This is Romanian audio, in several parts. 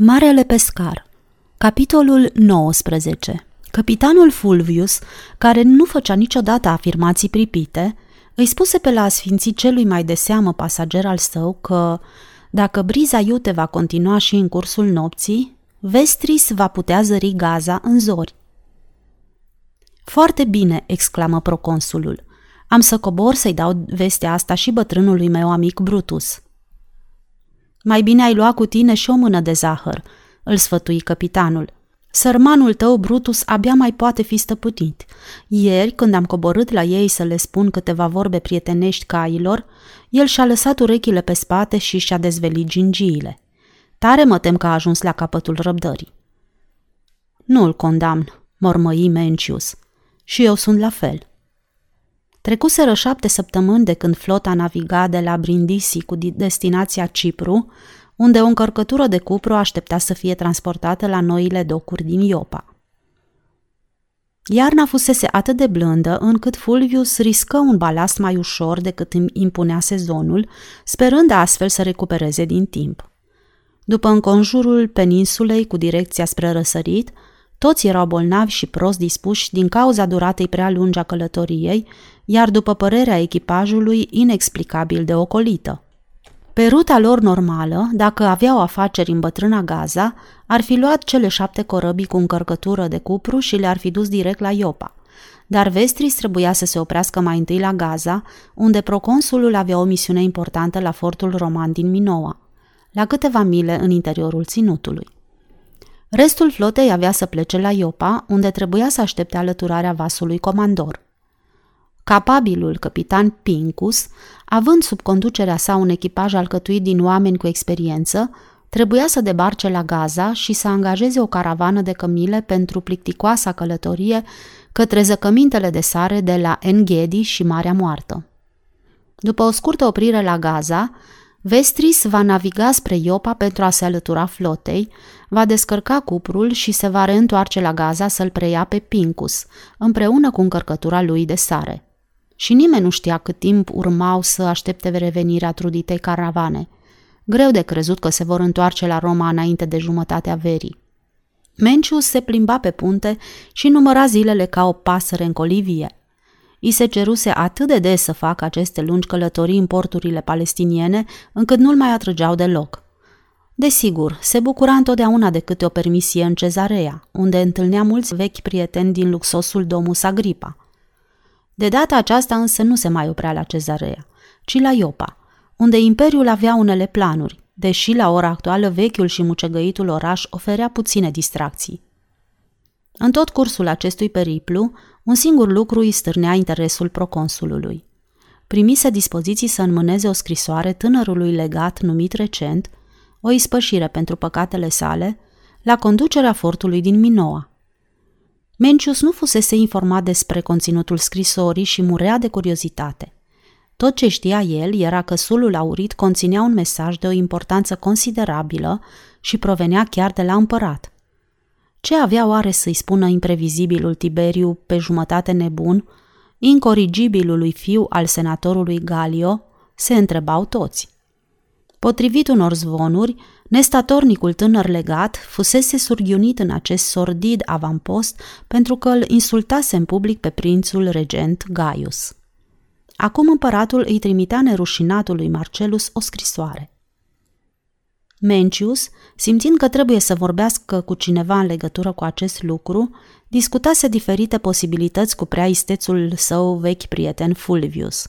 Marele Pescar. Capitolul 19. Căpitanul Fulvius, care nu făcea niciodată afirmații pripite, îi spuse pe la asfinții celui mai de seamă pasager al său că, dacă briza iute va continua și în cursul nopții, Vestris va putea zări Gaza în zori. Foarte bine, exclamă proconsulul. Am să cobor să-i dau vestea asta și bătrânului meu amic Brutus. Mai bine ai lua cu tine și o mână de zahăr, îl sfătui capitanul. Sărmanul tău, Brutus, abia mai poate fi stăpânit. Ieri, când am coborât la ei să le spun câteva vorbe prietenești cailor, el și-a lăsat urechile pe spate și și-a dezvelit gingiile. Tare mă tem că a ajuns la capătul răbdării. Nu-l condamn, mormăi Mencius. Și eu sunt la fel. Trecuseră 7 săptămâni de când flota naviga de la Brindisi cu destinația Cipru, unde o încărcătură de cupru aștepta să fie transportată la noile docuri din Iopa. Iarna fusese atât de blândă încât Fulvius riscă un balast mai ușor decât îmi impunea sezonul, sperând astfel să recupereze din timp. După înconjurul peninsulei cu direcția spre răsărit, toți erau bolnavi și prost dispuși din cauza duratei prea lungi a călătoriei, iar după părerea echipajului, inexplicabil de ocolită. Pe ruta lor normală, dacă aveau afaceri în bătrâna Gaza, ar fi luat cele 7 corăbii cu încărcătură de cupru și le-ar fi dus direct la Iopa. Dar Vestris trebuia să se oprească mai întâi la Gaza, unde proconsulul avea o misiune importantă la fortul roman din Minoa, la câteva mile în interiorul ținutului. Restul flotei avea să plece la Iopa, unde trebuia să aștepte alăturarea vasului comandor. Capabilul căpitan Pincus, având sub conducerea sa un echipaj alcătuit din oameni cu experiență, trebuia să debarce la Gaza și să angajeze o caravană de cămile pentru plicticoasa călătorie către zăcămintele de sare de la Engedi și Marea Moartă. După o scurtă oprire la Gaza, Vestris va naviga spre Iopa pentru a se alătura flotei, va descărca cuprul și se va reîntoarce la Gaza să-l preia pe Pincus, împreună cu încărcătura lui de sare. Și nimeni nu știa cât timp urmau să aștepte revenirea truditei caravane. Greu de crezut că se vor întoarce la Roma înainte de jumătatea verii. Mencius se plimba pe punte și număra zilele ca o pasăre în colivie. I se ceruse atât de des să facă aceste lungi călătorii în porturile palestiniene, încât nu-l mai atrăgeau deloc. Desigur, se bucura întotdeauna de câte o permisie în Cezarea, unde întâlnea mulți vechi prieteni din luxosul Domus Agripa. De data aceasta însă nu se mai oprea la Cezarea, ci la Iopa, unde imperiul avea unele planuri, deși la ora actuală vechiul și mucegăitul oraș oferea puține distracții. În tot cursul acestui periplu, un singur lucru îi stârnea interesul proconsulului. Primise dispoziții să înmâneze o scrisoare tânărului legat numit recent, o ispășire pentru păcatele sale, la conducerea fortului din Minoa. Mencius nu fusese informat despre conținutul scrisorii și murea de curiozitate. Tot ce știa el era că sulul aurit conținea un mesaj de o importanță considerabilă și provenea chiar de la împărat. Ce avea oare să-i spună imprevizibilul Tiberiu pe jumătate nebun, incorrigibilului fiu al senatorului Galio, se întrebau toți. Potrivit unor zvonuri, nestatornicul tânăr legat fusese surghiunit în acest sordid avampost pentru că îl insultase în public pe prințul regent Gaius. Acum împăratul îi trimitea nerușinatului Marcellus o scrisoare. Mencius, simțind că trebuie să vorbească cu cineva în legătură cu acest lucru, discutase diferite posibilități cu prea istețul său vechi prieten Fulvius.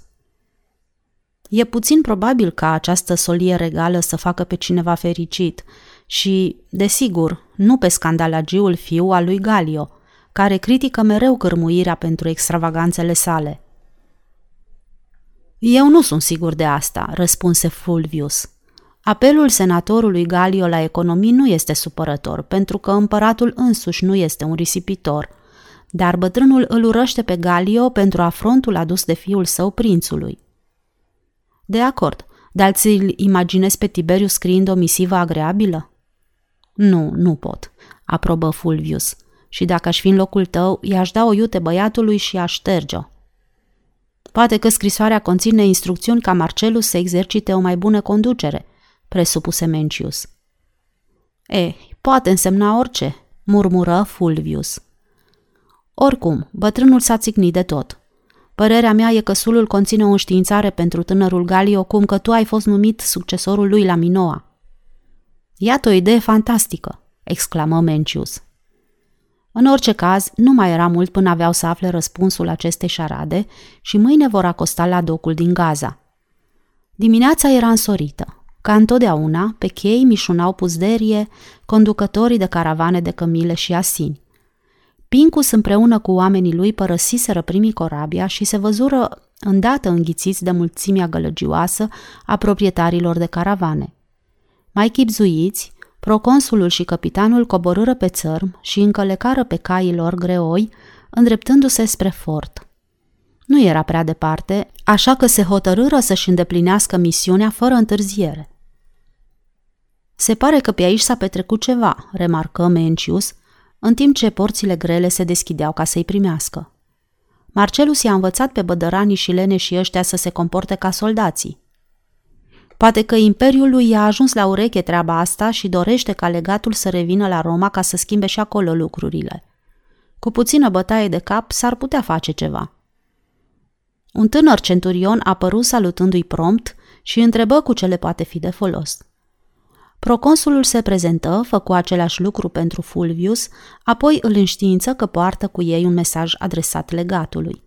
E puțin probabil ca această solie regală să facă pe cineva fericit și, desigur, nu pe scandalagiul fiu al lui Galio, care critică mereu cârmuirea pentru extravaganțele sale. Eu nu sunt sigur de asta, răspunse Fulvius. Apelul senatorului Galio la economii nu este supărător, pentru că împăratul însuși nu este un risipitor, dar bătrânul îl urăște pe Galio pentru afrontul adus de fiul său prințului. De acord, dar ți-l imaginezi pe Tiberiu scriind o misivă agreabilă? Nu pot, aprobă Fulvius, și dacă aș fi în locul tău, i-aș da o iute băiatului și aș șterge-o. Poate că scrisoarea conține instrucțiuni ca Marcellus să exercite o mai bună conducere, presupuse Mencius. Poate însemna orice, murmură Fulvius. Oricum, bătrânul s-a țicnit de tot. Părerea mea e că sulul conține o înștiințare pentru tânărul Galio, cum că tu ai fost numit succesorul lui la Minoa. Iată o idee fantastică, exclamă Mencius. În orice caz, nu mai era mult până aveau să afle răspunsul acestei șarade și mâine vor acosta la docul din Gaza. Dimineața era însorită. Ca întotdeauna, pe chei mișunau puzderie conducătorii de caravane de cămile și asini. Pincus împreună cu oamenii lui părăsiseră primii corabia și se văzură îndată înghițiți de mulțimea gălăgioasă a proprietarilor de caravane. Mai chibzuiți, proconsulul și căpitanul coborâră pe țărm și încălecară pe caii lor greoi, îndreptându-se spre fort. Nu era prea departe, așa că se hotărâră să-și îndeplinească misiunea fără întârziere. Se pare că pe aici s-a petrecut ceva, remarcă Mencius, în timp ce porțile grele se deschideau ca să-i primească. Marcellus i-a învățat pe bădăranii și leneșii ăștia să se comporte ca soldații. Poate că imperiul lui i-a ajuns la ureche treaba asta și dorește ca legatul să revină la Roma ca să schimbe și acolo lucrurile. Cu puțină bătaie de cap s-ar putea face ceva. Un tânăr centurion apăru salutându-i prompt și întrebă cu ce le poate fi de folos. Proconsulul se prezentă, făcu același lucru pentru Fulvius, apoi îl înștiință că poartă cu ei un mesaj adresat legatului.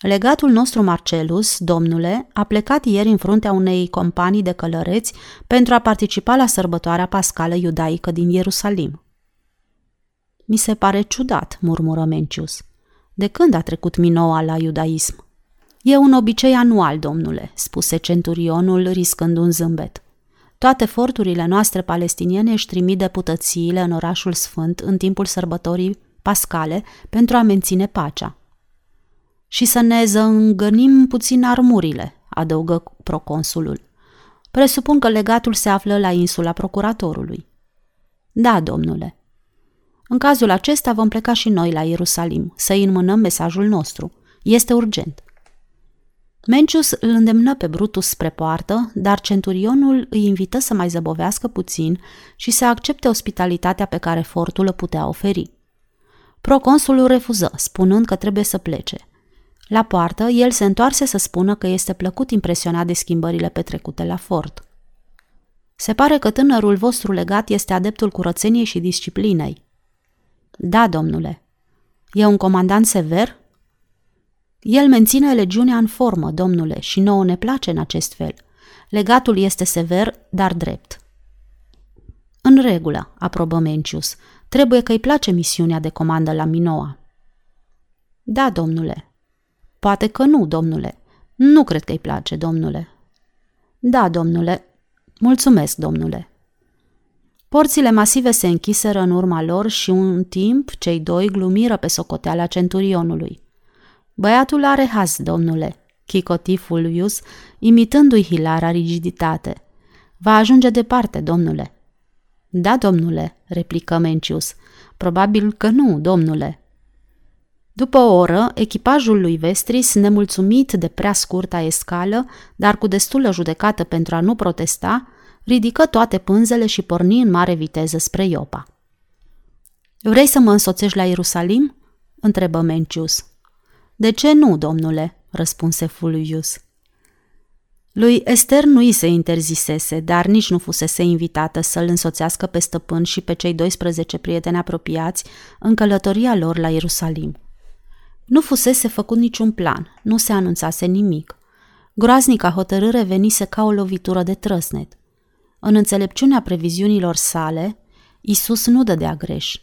Legatul nostru Marcellus, domnule, a plecat ieri în fruntea unei companii de călăreți pentru a participa la sărbătoarea pascală iudaică din Ierusalim. Mi se pare ciudat, murmură Mencius. De când a trecut Minoa la iudaism? E un obicei anual, domnule, spuse centurionul riscând un zâmbet. Toate forturile noastre palestiniene își trimit deputățiile în orașul sfânt în timpul sărbătorii pascale pentru a menține pacea. Și să ne zângănim puțin armurile, adăugă proconsulul. Presupun că legatul se află la insula procuratorului. Da, domnule. În cazul acesta vom pleca și noi la Ierusalim, să-i înmânăm mesajul nostru. Este urgent. Mencius îl îndemnă pe Brutus spre poartă, dar centurionul îi invită să mai zăbovească puțin și să accepte ospitalitatea pe care fortul o putea oferi. Proconsulul refuză, spunând că trebuie să plece. La poartă, el se întoarse să spună că este plăcut impresionat de schimbările petrecute la fort. Se pare că tânărul vostru legat este adeptul curățeniei și disciplinei. Da, domnule. E un comandant sever? El menține legiunea în formă, domnule, și nouă ne place în acest fel. Legatul este sever, dar drept. În regulă, aprobă Mencius. Trebuie că îi place misiunea de comandă la Minoa. Da, domnule. Poate că nu, domnule. Nu cred că îi place, domnule. Da, domnule. Mulțumesc, domnule. Porțile masive se închiseră în urma lor și un timp cei doi glumiră pe socoteala centurionului. Băiatul are haz, domnule, chicoti Fulvius, imitându-i hilara rigiditate. Va ajunge departe, domnule. Da, domnule, replică Mencius. Probabil că nu, domnule. După o oră, echipajul lui Vestris, nemulțumit de prea scurta escală, dar cu destulă judecată pentru a nu protesta, ridică toate pânzele și porni în mare viteză spre Iopa. Vrei să mă însoțești la Ierusalim? Întrebă Mencius. De ce nu, domnule? Răspunse Fulvius. Lui Esther nu i se interzisese, dar nici nu fusese invitată să-l însoțească pe stăpân și pe cei 12 prieteni apropiați în călătoria lor la Ierusalim. Nu fusese făcut niciun plan, nu se anunțase nimic. Groaznica hotărâre venise ca o lovitură de trăsnet. În înțelepciunea previziunilor sale, Isus nu dădea greș.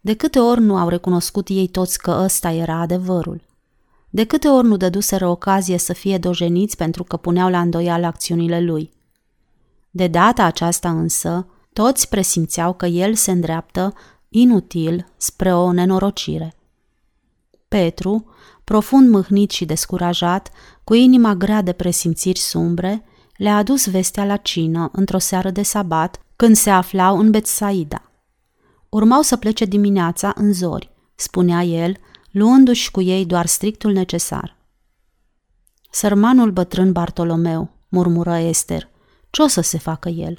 De câte ori nu au recunoscut ei toți că ăsta era adevărul? De câte ori nu dăduseră ocazie să fie dojeniți pentru că puneau la îndoială acțiunile lui? De data aceasta însă, toți presimțeau că el se îndreaptă, inutil, spre o nenorocire. Petru, profund mâhnit și descurajat, cu inima grea de presimțiri sumbre, le-a adus vestea la cină într-o seară de sabat, când se aflau în Betsaida. Urmau să plece dimineața în zori, spunea el, luându-și cu ei doar strictul necesar. Sărmanul bătrân Bartolomeu, murmură Ester, ce o să se facă el?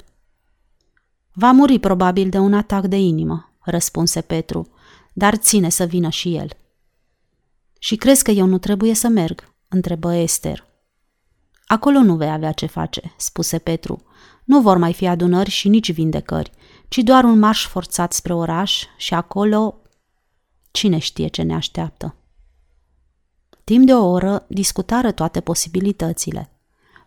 Va muri probabil de un atac de inimă, răspunse Petru, dar ține să vină și el. Și crezi că eu nu trebuie să merg? Întrebă Esther. Acolo nu vei avea ce face, spuse Petru. Nu vor mai fi adunări și nici vindecări, ci doar un marș forțat spre oraș și acolo cine știe ce ne așteaptă. Timp de o oră discutară toate posibilitățile.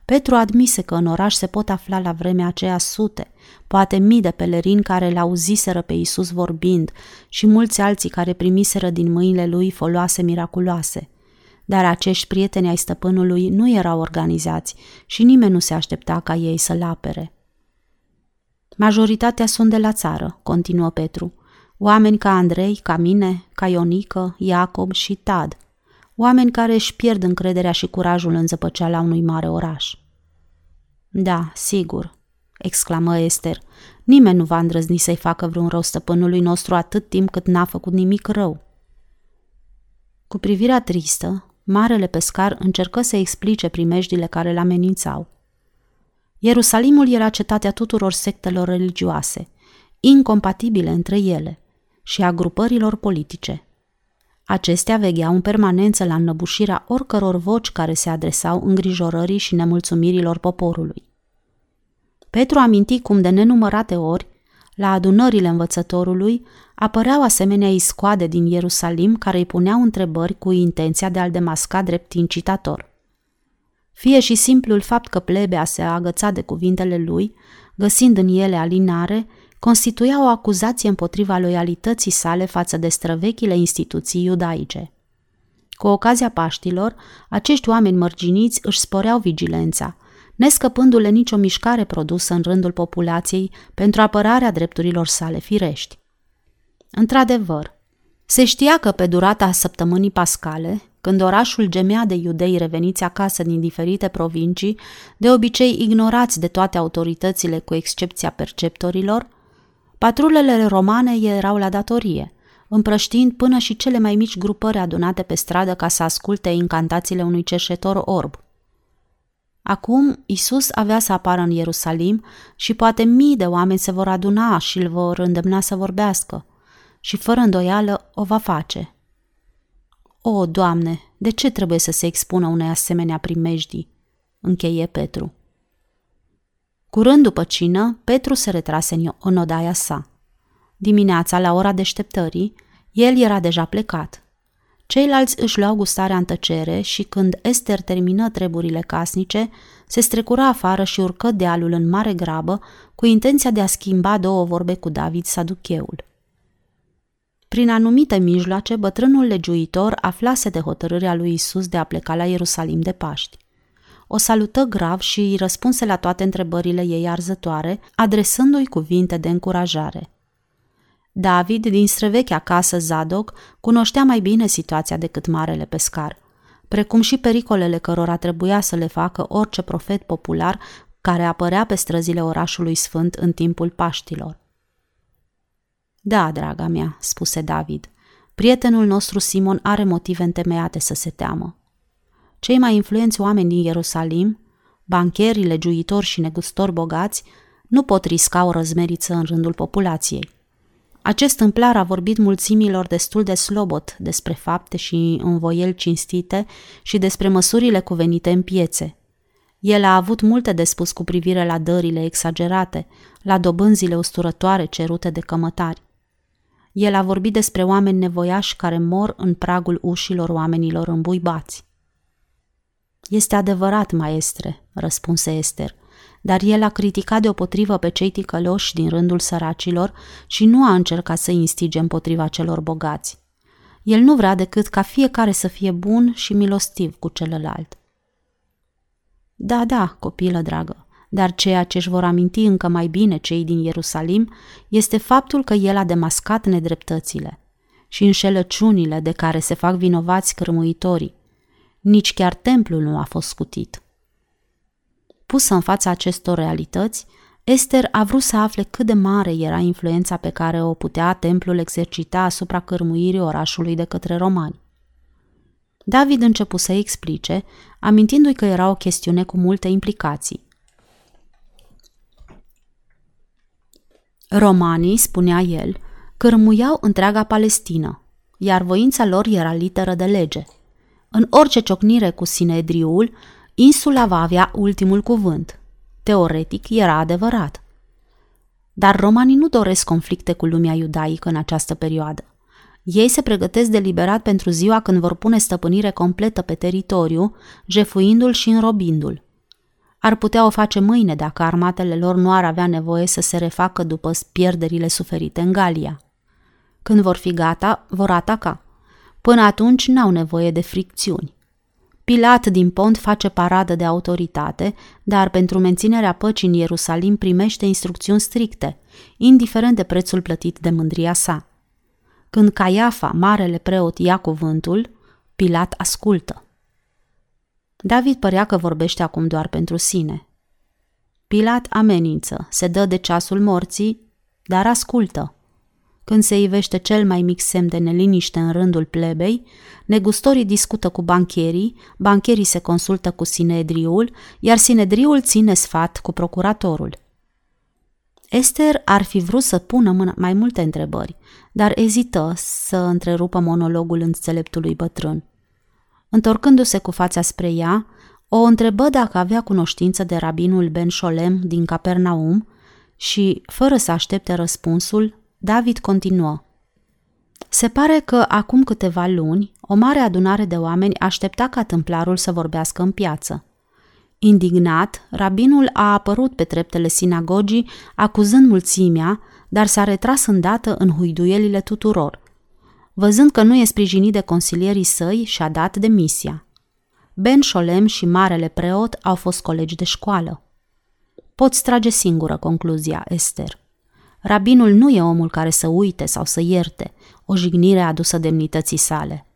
Petru admise că în oraș se pot afla la vremea aceea sute, poate mii de pelerini care l-auziseră pe Iisus vorbind și mulți alții care primiseră din mâinile lui foloase miraculoase. Dar acești prieteni ai stăpânului nu erau organizați și nimeni nu se aștepta ca ei să-l apere. Majoritatea sunt de la țară, continuă Petru, oameni ca Andrei, ca mine, ca Ionică, Iacob și Tad, oameni care își pierd încrederea și curajul în zăpăceala unui mare oraș. Da, sigur, exclamă Esther, nimeni nu va îndrăzni să-i facă vreun rău stăpânului nostru atât timp cât n-a făcut nimic rău. Cu privirea tristă, Marele Pescar încercă să explice primejdile care îl amenințau. Ierusalimul era cetatea tuturor sectelor religioase, incompatibile între ele, și a grupărilor politice. Acestea vegheau în permanență la înnăbușirea oricăror voci care se adresau îngrijorării și nemulțumirilor poporului. Petru aminti cum de nenumărate ori, la adunările învățătorului, apăreau asemenea iscoade din Ierusalim care îi puneau întrebări cu intenția de a-l demasca drept incitator. Fie și simplul fapt că plebea se agăța de cuvintele lui, găsind în ele alinare, constituia o acuzație împotriva loialității sale față de străvechile instituții iudaice. Cu ocazia Paștilor, acești oameni mărginiți își sporeau vigilența, nescăpându-le nicio mișcare produsă în rândul populației pentru apărarea drepturilor sale firești. Într-adevăr, se știa că pe durata săptămânii pascale, când orașul gemea de iudei reveniți acasă din diferite provincii, de obicei ignorați de toate autoritățile cu excepția perceptorilor, patrulele romane erau la datorie, împrăștind până și cele mai mici grupări adunate pe stradă ca să asculte incantațiile unui cerșetor orb. Acum, Isus avea să apară în Ierusalim și poate mii de oameni se vor aduna și îl vor îndemna să vorbească. Și fără îndoială o va face. O, Doamne, de ce trebuie să se expună unei asemenea primejdii? Încheie Petru. Curând după cină, Petru se retrase în odaia sa. Dimineața, la ora deșteptării, el era deja plecat. Ceilalți își luau gustarea în tăcere și când Esther termină treburile casnice, se strecura afară și urcă dealul în mare grabă cu intenția de a schimba două vorbe cu David Saducheul. Prin anumite mijloace, bătrânul legiuitor aflase de hotărârea lui Isus de a pleca la Ierusalim de Paști. O salută grav și îi răspunse la toate întrebările ei arzătoare, adresându-i cuvinte de încurajare. David, din străvechea casă Zadoc, cunoștea mai bine situația decât Marele Pescar, precum și pericolele cărora trebuia să le facă orice profet popular care apărea pe străzile orașului sfânt în timpul Paștilor. Da, draga mea, spuse David, prietenul nostru Simon are motive întemeiate să se teamă. Cei mai influenți oameni din Ierusalim, bancheri, legiuitori și negustori bogați, nu pot risca o răzmeriță în rândul populației. Acest tâmplar a vorbit mulțimilor destul de slobot despre fapte și învoieli cinstite și despre măsurile cuvenite în piețe. El a avut multe de spus cu privire la dările exagerate, la dobânzile usturătoare cerute de cămătari. El a vorbit despre oameni nevoiași care mor în pragul ușilor oamenilor îmbuibați. Este adevărat, maestre, răspunse Esther, dar el a criticat deopotrivă pe cei ticăloși din rândul săracilor și nu a încercat să instige împotriva celor bogați. El nu vrea decât ca fiecare să fie bun și milostiv cu celălalt. Da, da, copilă dragă, dar ceea ce își vor aminti încă mai bine cei din Ierusalim este faptul că el a demascat nedreptățile și înșelăciunile de care se fac vinovați cârmuitorii. Nici chiar templul nu a fost scutit. Pusă în fața acestor realități, Esther a vrut să afle cât de mare era influența pe care o putea templul exercita asupra cârmuirii orașului de către romani. David începu să explice, amintindu-i că era o chestiune cu multe implicații. Romanii, spunea el, cârmuiau întreaga Palestină, iar voința lor era literă de lege. În orice ciocnire cu Sinedriul, insula va avea ultimul cuvânt. Teoretic era adevărat. Dar romanii nu doresc conflicte cu lumea iudaică în această perioadă. Ei se pregătesc deliberat pentru ziua când vor pune stăpânire completă pe teritoriu, jefuindu-l și înrobindu-l. Ar putea o face mâine dacă armatele lor nu ar avea nevoie să se refacă după pierderile suferite în Galia. Când vor fi gata, vor ataca. Până atunci n-au nevoie de fricțiuni. Pilat din Pont face paradă de autoritate, dar pentru menținerea păcii în Ierusalim primește instrucțiuni stricte, indiferent de prețul plătit de mândria sa. Când Caiafa, marele preot, ia cuvântul, Pilat ascultă. David părea că vorbește acum doar pentru sine. Pilat amenință, se dă de ceasul morții, dar ascultă. Când se ivește cel mai mic semn de neliniște în rândul plebei, negustorii discută cu bancherii, bancherii se consultă cu Sinedriul, iar Sinedriul ține sfat cu procuratorul. Esther ar fi vrut să pună mai multe întrebări, dar ezită să întrerupă monologul înțeleptului bătrân. Întorcându-se cu fața spre ea, o întrebă dacă avea cunoștință de rabinul Ben Sholem din Capernaum și, fără să aștepte răspunsul, David continuă. Se pare că, acum câteva luni, o mare adunare de oameni aștepta ca tâmplarul să vorbească în piață. Indignat, rabinul a apărut pe treptele sinagogii, acuzând mulțimea, dar s-a retras îndată în huiduielile tuturor. Văzând că nu e sprijinit de consilierii săi, și-a dat demisia. Ben Sholem și marele preot au fost colegi de școală. Poți trage singură concluzia, Esther. Rabinul nu e omul care să uite sau să ierte o jignire adusă demnității sale.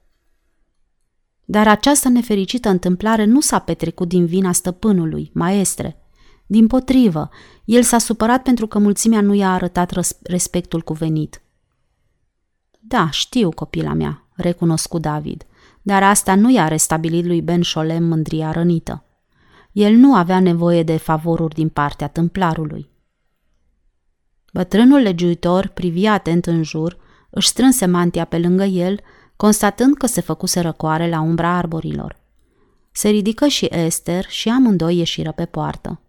Dar această nefericită întâmplare nu s-a petrecut din vina stăpânului, maestre. Dimpotrivă, el s-a supărat pentru că mulțimea nu i-a arătat respectul cuvenit. Da, știu, copila mea, recunoscu David, dar asta nu i-a restabilit lui Ben Sholem mândria rănită. El nu avea nevoie de favoruri din partea tâmplarului. Bătrânul legiuitor privi atent în jur, își strânse mantia pe lângă el, constatând că se făcuse răcoare la umbra arborilor. Se ridică și Esther și amândoi ieșiră pe poartă.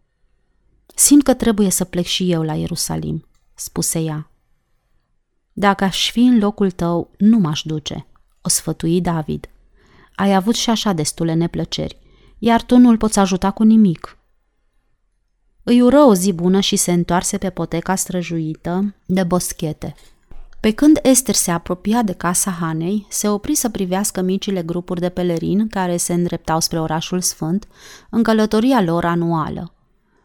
Simt că trebuie să plec și eu la Ierusalim, spuse ea. Dacă aș fi în locul tău, nu m-aș duce, o sfătui David. Ai avut și așa destule neplăceri, iar tu nu-l poți ajuta cu nimic. Îi ură o zi bună și se întoarse pe poteca străjuită de boschete. Pe când Esther se apropia de casa Hanei, se opri să privească micile grupuri de pelerini care se îndreptau spre orașul sfânt în călătoria lor anuală.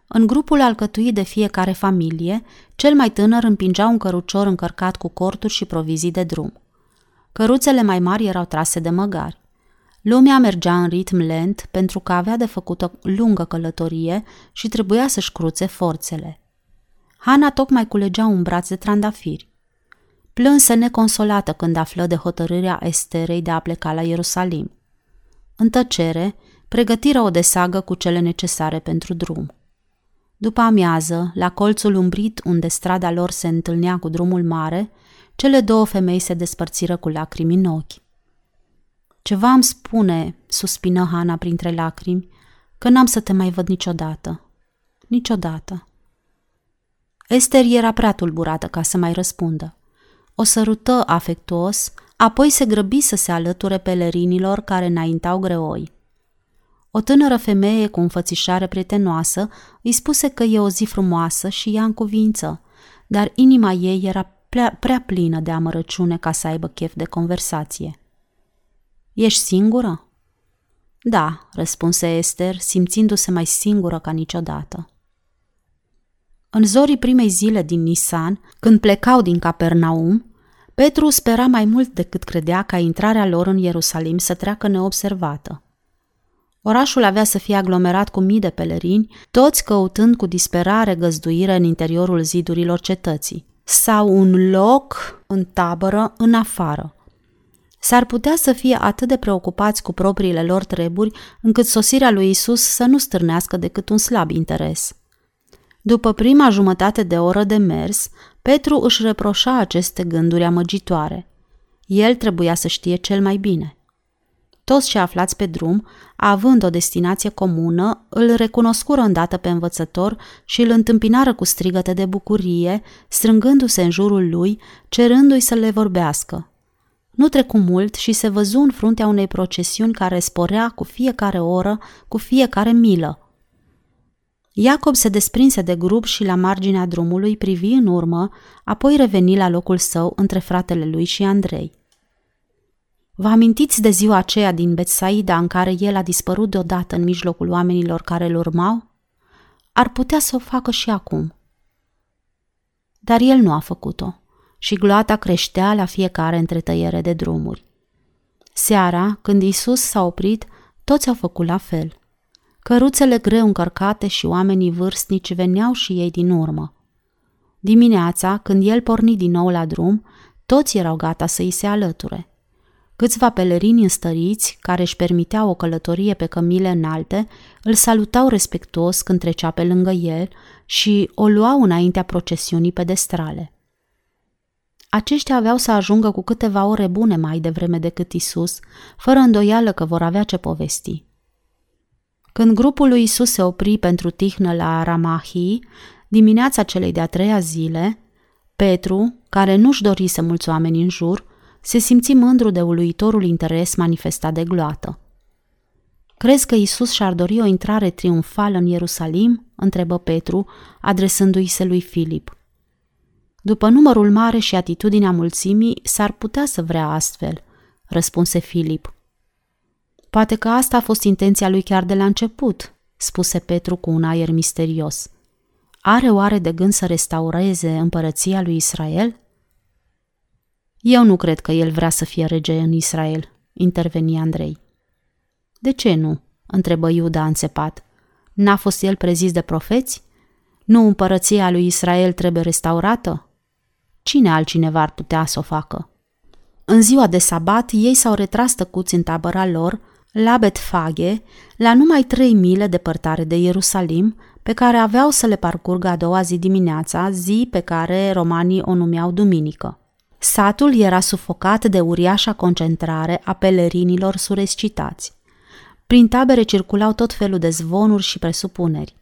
În grupul alcătuit de fiecare familie, cel mai tânăr împingea un cărucior încărcat cu corturi și provizii de drum. Căruțele mai mari erau trase de măgari. Lumea mergea în ritm lent pentru că avea de făcut o lungă călătorie și trebuia să-și cruțe forțele. Hana tocmai culegea un braț de trandafiri. Plânse neconsolată când află de hotărârea Esterei de a pleca la Ierusalim. În tăcere, pregătiră o desagă cu cele necesare pentru drum. După amiază, la colțul umbrit unde strada lor se întâlnea cu drumul mare, cele două femei se despărțiră cu lacrimi în ochi. Ceva îmi spune, suspină Hana printre lacrimi, că n-am să te mai văd niciodată. Niciodată. Esther era prea tulburată ca să mai răspundă. O sărută afectuos, apoi se grăbi să se alăture pelerinilor care înaintau greoi. O tânără femeie cu înfățișare prietenoasă îi spuse că e o zi frumoasă și ea în cuvință, dar inima ei era prea plină de amărăciune ca să aibă chef de conversație. Ești singură? Da, răspunse Esther, simțindu-se mai singură ca niciodată. În zorii primei zile din Nisan, când plecau din Capernaum, Petru spera mai mult decât credea ca intrarea lor în Ierusalim să treacă neobservată. Orașul avea să fie aglomerat cu mii de pelerini, toți căutând cu disperare găzduire în interiorul zidurilor cetății, sau un loc în tabără în afară. S-ar putea să fie atât de preocupați cu propriile lor treburi, încât sosirea lui Isus să nu stârnească decât un slab interes. După prima jumătate de oră de mers, Petru își reproșa aceste gânduri amăgitoare. El trebuia să știe cel mai bine. Toți cei aflați pe drum, având o destinație comună, îl recunoscură îndată pe învățător și îl întâmpinară cu strigăte de bucurie, strângându-se în jurul lui, cerându-i să le vorbească. Nu trecu mult și se văzu în fruntea unei procesiuni care sporea cu fiecare oră, cu fiecare milă. Iacob se desprinse de grup și la marginea drumului privi în urmă, apoi reveni la locul său între fratele lui și Andrei. Vă amintiți de ziua aceea din Betsaida în care el a dispărut deodată în mijlocul oamenilor care îl urmau? Ar putea să o facă și acum. Dar el nu a făcut-o și gloata creștea la fiecare întretăiere de drumuri. Seara, când Isus s-a oprit, toți au făcut la fel. Căruțele greu încărcate și oamenii vârstnici veneau și ei din urmă. Dimineața, când el porni din nou la drum, toți erau gata să îi se alăture. Câțiva pelerini înstăriți, care își permiteau o călătorie pe cămile înalte, îl salutau respectuos când trecea pe lângă el și o luau înaintea procesiunii pedestrale. Aceștia aveau să ajungă cu câteva ore bune mai devreme decât Isus, fără îndoială că vor avea ce povesti. Când grupul lui Isus se opri pentru tihnă la Ramahi, dimineața celei de-a treia zile, Petru, care nu-și dorise mulți oameni în jur, se simți mândru de uluitorul interes manifestat de gloată. Crezi că Isus și-ar dori o intrare triumfală în Ierusalim? Întrebă Petru, adresându-i se lui Filip. După numărul mare și atitudinea mulțimii, s-ar putea să vrea astfel, răspunse Filip. Poate că asta a fost intenția lui chiar de la început, spuse Petru cu un aer misterios. Are oare de gând să restaureze împărăția lui Israel? Eu nu cred că el vrea să fie rege în Israel, interveni Andrei. De ce nu? Întrebă Iuda înțepat. N-a fost el prezis de profeți? Nu împărăția lui Israel trebuie restaurată? Cine altcineva ar putea să o facă? În ziua de sabat, ei s-au retras tăcuți în tabăra lor, la Betfage, la numai 3 mile departare de Ierusalim, pe care aveau să le parcurgă a doua zi dimineața, zi pe care romanii o numeau duminică. Satul era sufocat de uriașa concentrare a pelerinilor surescitați. Prin tabere circulau tot felul de zvonuri și presupuneri.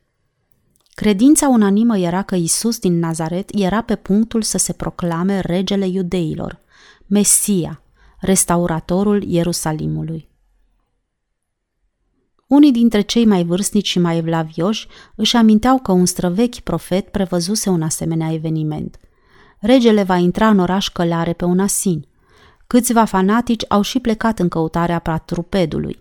Credința unanimă era că Isus din Nazaret era pe punctul să se proclame regele iudeilor, Mesia, restauratorul Ierusalimului. Unii dintre cei mai vârstnici și mai evlavioși își aminteau că un străvechi profet prevăzuse un asemenea eveniment. Regele va intra în oraș călare pe un asin. Câțiva fanatici au și plecat în căutarea patrupedului.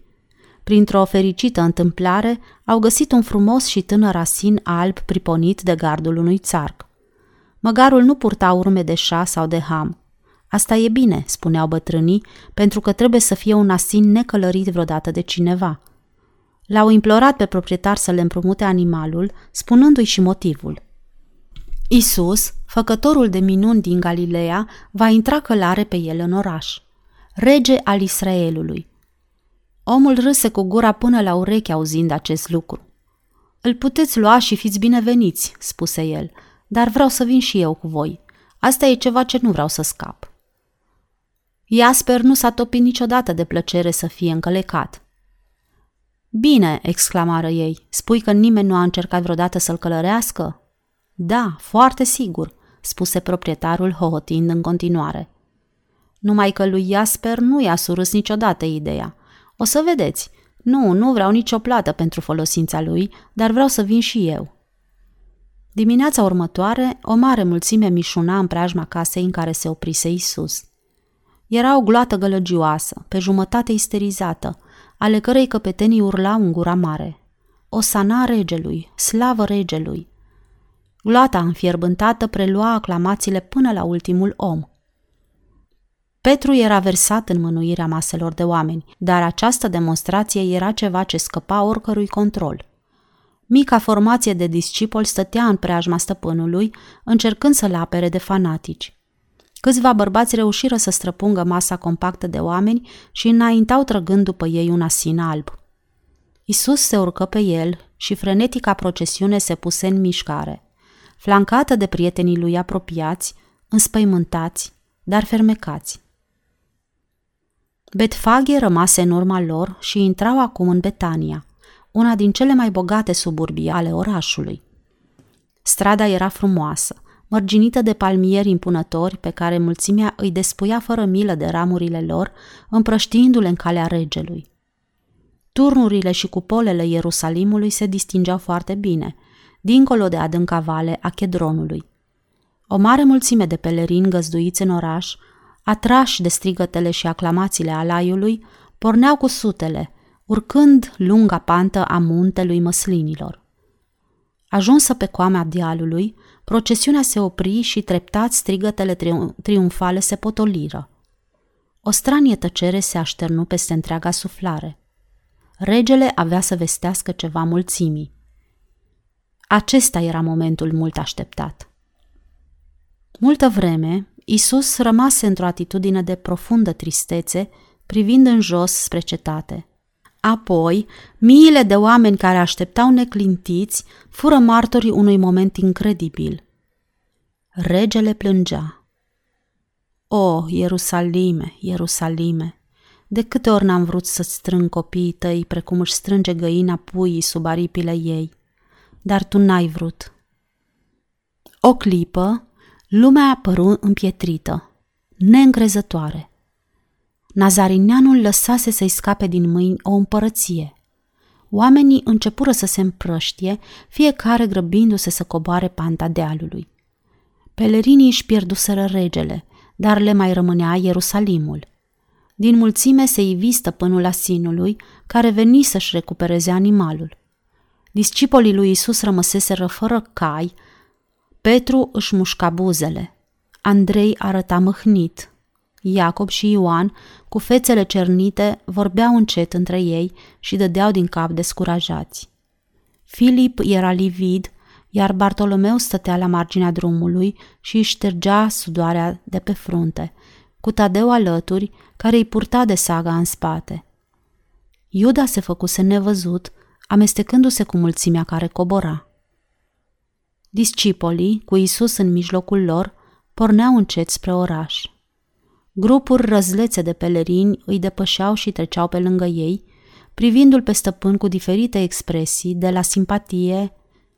Printr-o fericită întâmplare, au găsit un frumos și tânăr asin alb priponit de gardul unui țarc. Măgarul nu purta urme de șa sau de ham. Asta e bine, spuneau bătrânii, pentru că trebuie să fie un asin necălărit vreodată de cineva. L-au implorat pe proprietar să le împrumute animalul, spunându-i și motivul. Isus, făcătorul de minuni din Galileea, va intra călare pe el în oraș. Rege al Israelului. Omul râse cu gura până la ureche auzind acest lucru. Îl puteți lua și fiți bineveniți, spuse el, dar vreau să vin și eu cu voi. Asta e ceva ce nu vreau să scap. Iasper nu s-a topit niciodată de plăcere să fie încălecat. Bine, exclamară ei, spui că nimeni nu a încercat vreodată să-l călărească? Da, foarte sigur, spuse proprietarul hohotind în continuare. Numai că lui Iasper nu i-a surâs niciodată ideea. O să vedeți. Nu vreau nicio plată pentru folosința lui, dar vreau să vin și eu. Dimineața următoare, o mare mulțime mișuna în preajma casei în care se oprise Isus. Era o gloată gălăgioasă, pe jumătate isterizată, ale cărei căpetenii urlau în gura mare. Osana regelui, slavă regelui! Gloata înfierbântată prelua aclamațiile până la ultimul om. Petru era versat în mânuirea maselor de oameni, dar această demonstrație era ceva ce scăpa oricărui control. Mica formație de discipoli stătea în preajma stăpânului, încercând să-l apere de fanatici. Câțiva bărbați reușiră să străpungă masa compactă de oameni și înaintau trăgând după ei un asin alb. Isus se urcă pe el și frenetica procesiune se puse în mișcare. flancată de prietenii lui apropiați, înspăimântați, dar fermecați. Betfage rămase în urma lor și intrau acum în Betania, una din cele mai bogate suburbii ale orașului. Strada era frumoasă, mărginită de palmieri impunători pe care mulțimea îi despuia fără milă de ramurile lor, împrăștiindu-le în calea regelui. Turnurile și cupolele Ierusalimului se distingeau foarte bine, dincolo de adânca vale a Chedronului. O mare mulțime de pelerini găzduiți în oraș, atrași de strigătele și aclamațiile alaiului, porneau cu sutele, urcând lunga pantă a muntelui măslinilor. Ajunsă pe coama dealului, procesiunea se opri și treptat strigătele triumfale se potoliră. O stranie tăcere se așternu peste întreaga suflare. Regele avea să vestească ceva mulțimii. Acesta era momentul mult așteptat. Multă vreme, Isus rămase într-o atitudine de profundă tristețe, privind în jos spre cetate. Apoi, miile de oameni care așteptau neclintiți fură martorii unui moment incredibil. Regele plângea. O, Ierusalime, Ierusalime, de câte ori n-am vrut să-ți strâng copiii tăi precum își strânge găina puii sub aripile ei, dar tu n-ai vrut. O clipă, lumea apăru împietrită, neîncrezătoare. Nazarineanul lăsase să-i scape din mâini o împărăție. Oamenii începură să se împrăștie, fiecare grăbindu-se să coboare panta dealului. Pelerinii își pierduseră regele, dar le mai rămânea Ierusalimul. Din mulțime se ivi stăpânul asinului, care veni să-și recupereze animalul. Discipolii lui Isus rămăseseră fără cai, Petru își mușca buzele, Andrei arăta mâhnit, Iacob și Ioan, cu fețele cernite, vorbeau încet între ei și dădeau din cap descurajați. Filip era livid, iar Bartolomeu stătea la marginea drumului și își ștergea sudoarea de pe frunte, cu Tadeu alături, care îi purta de saga în spate. Iuda se făcuse nevăzut, amestecându-se cu mulțimea care cobora. Discipolii, cu Isus în mijlocul lor, porneau încet spre oraș. Grupuri răzlețe de pelerini îi depășeau și treceau pe lângă ei, privindu-l pe stăpân cu diferite expresii, de la simpatie,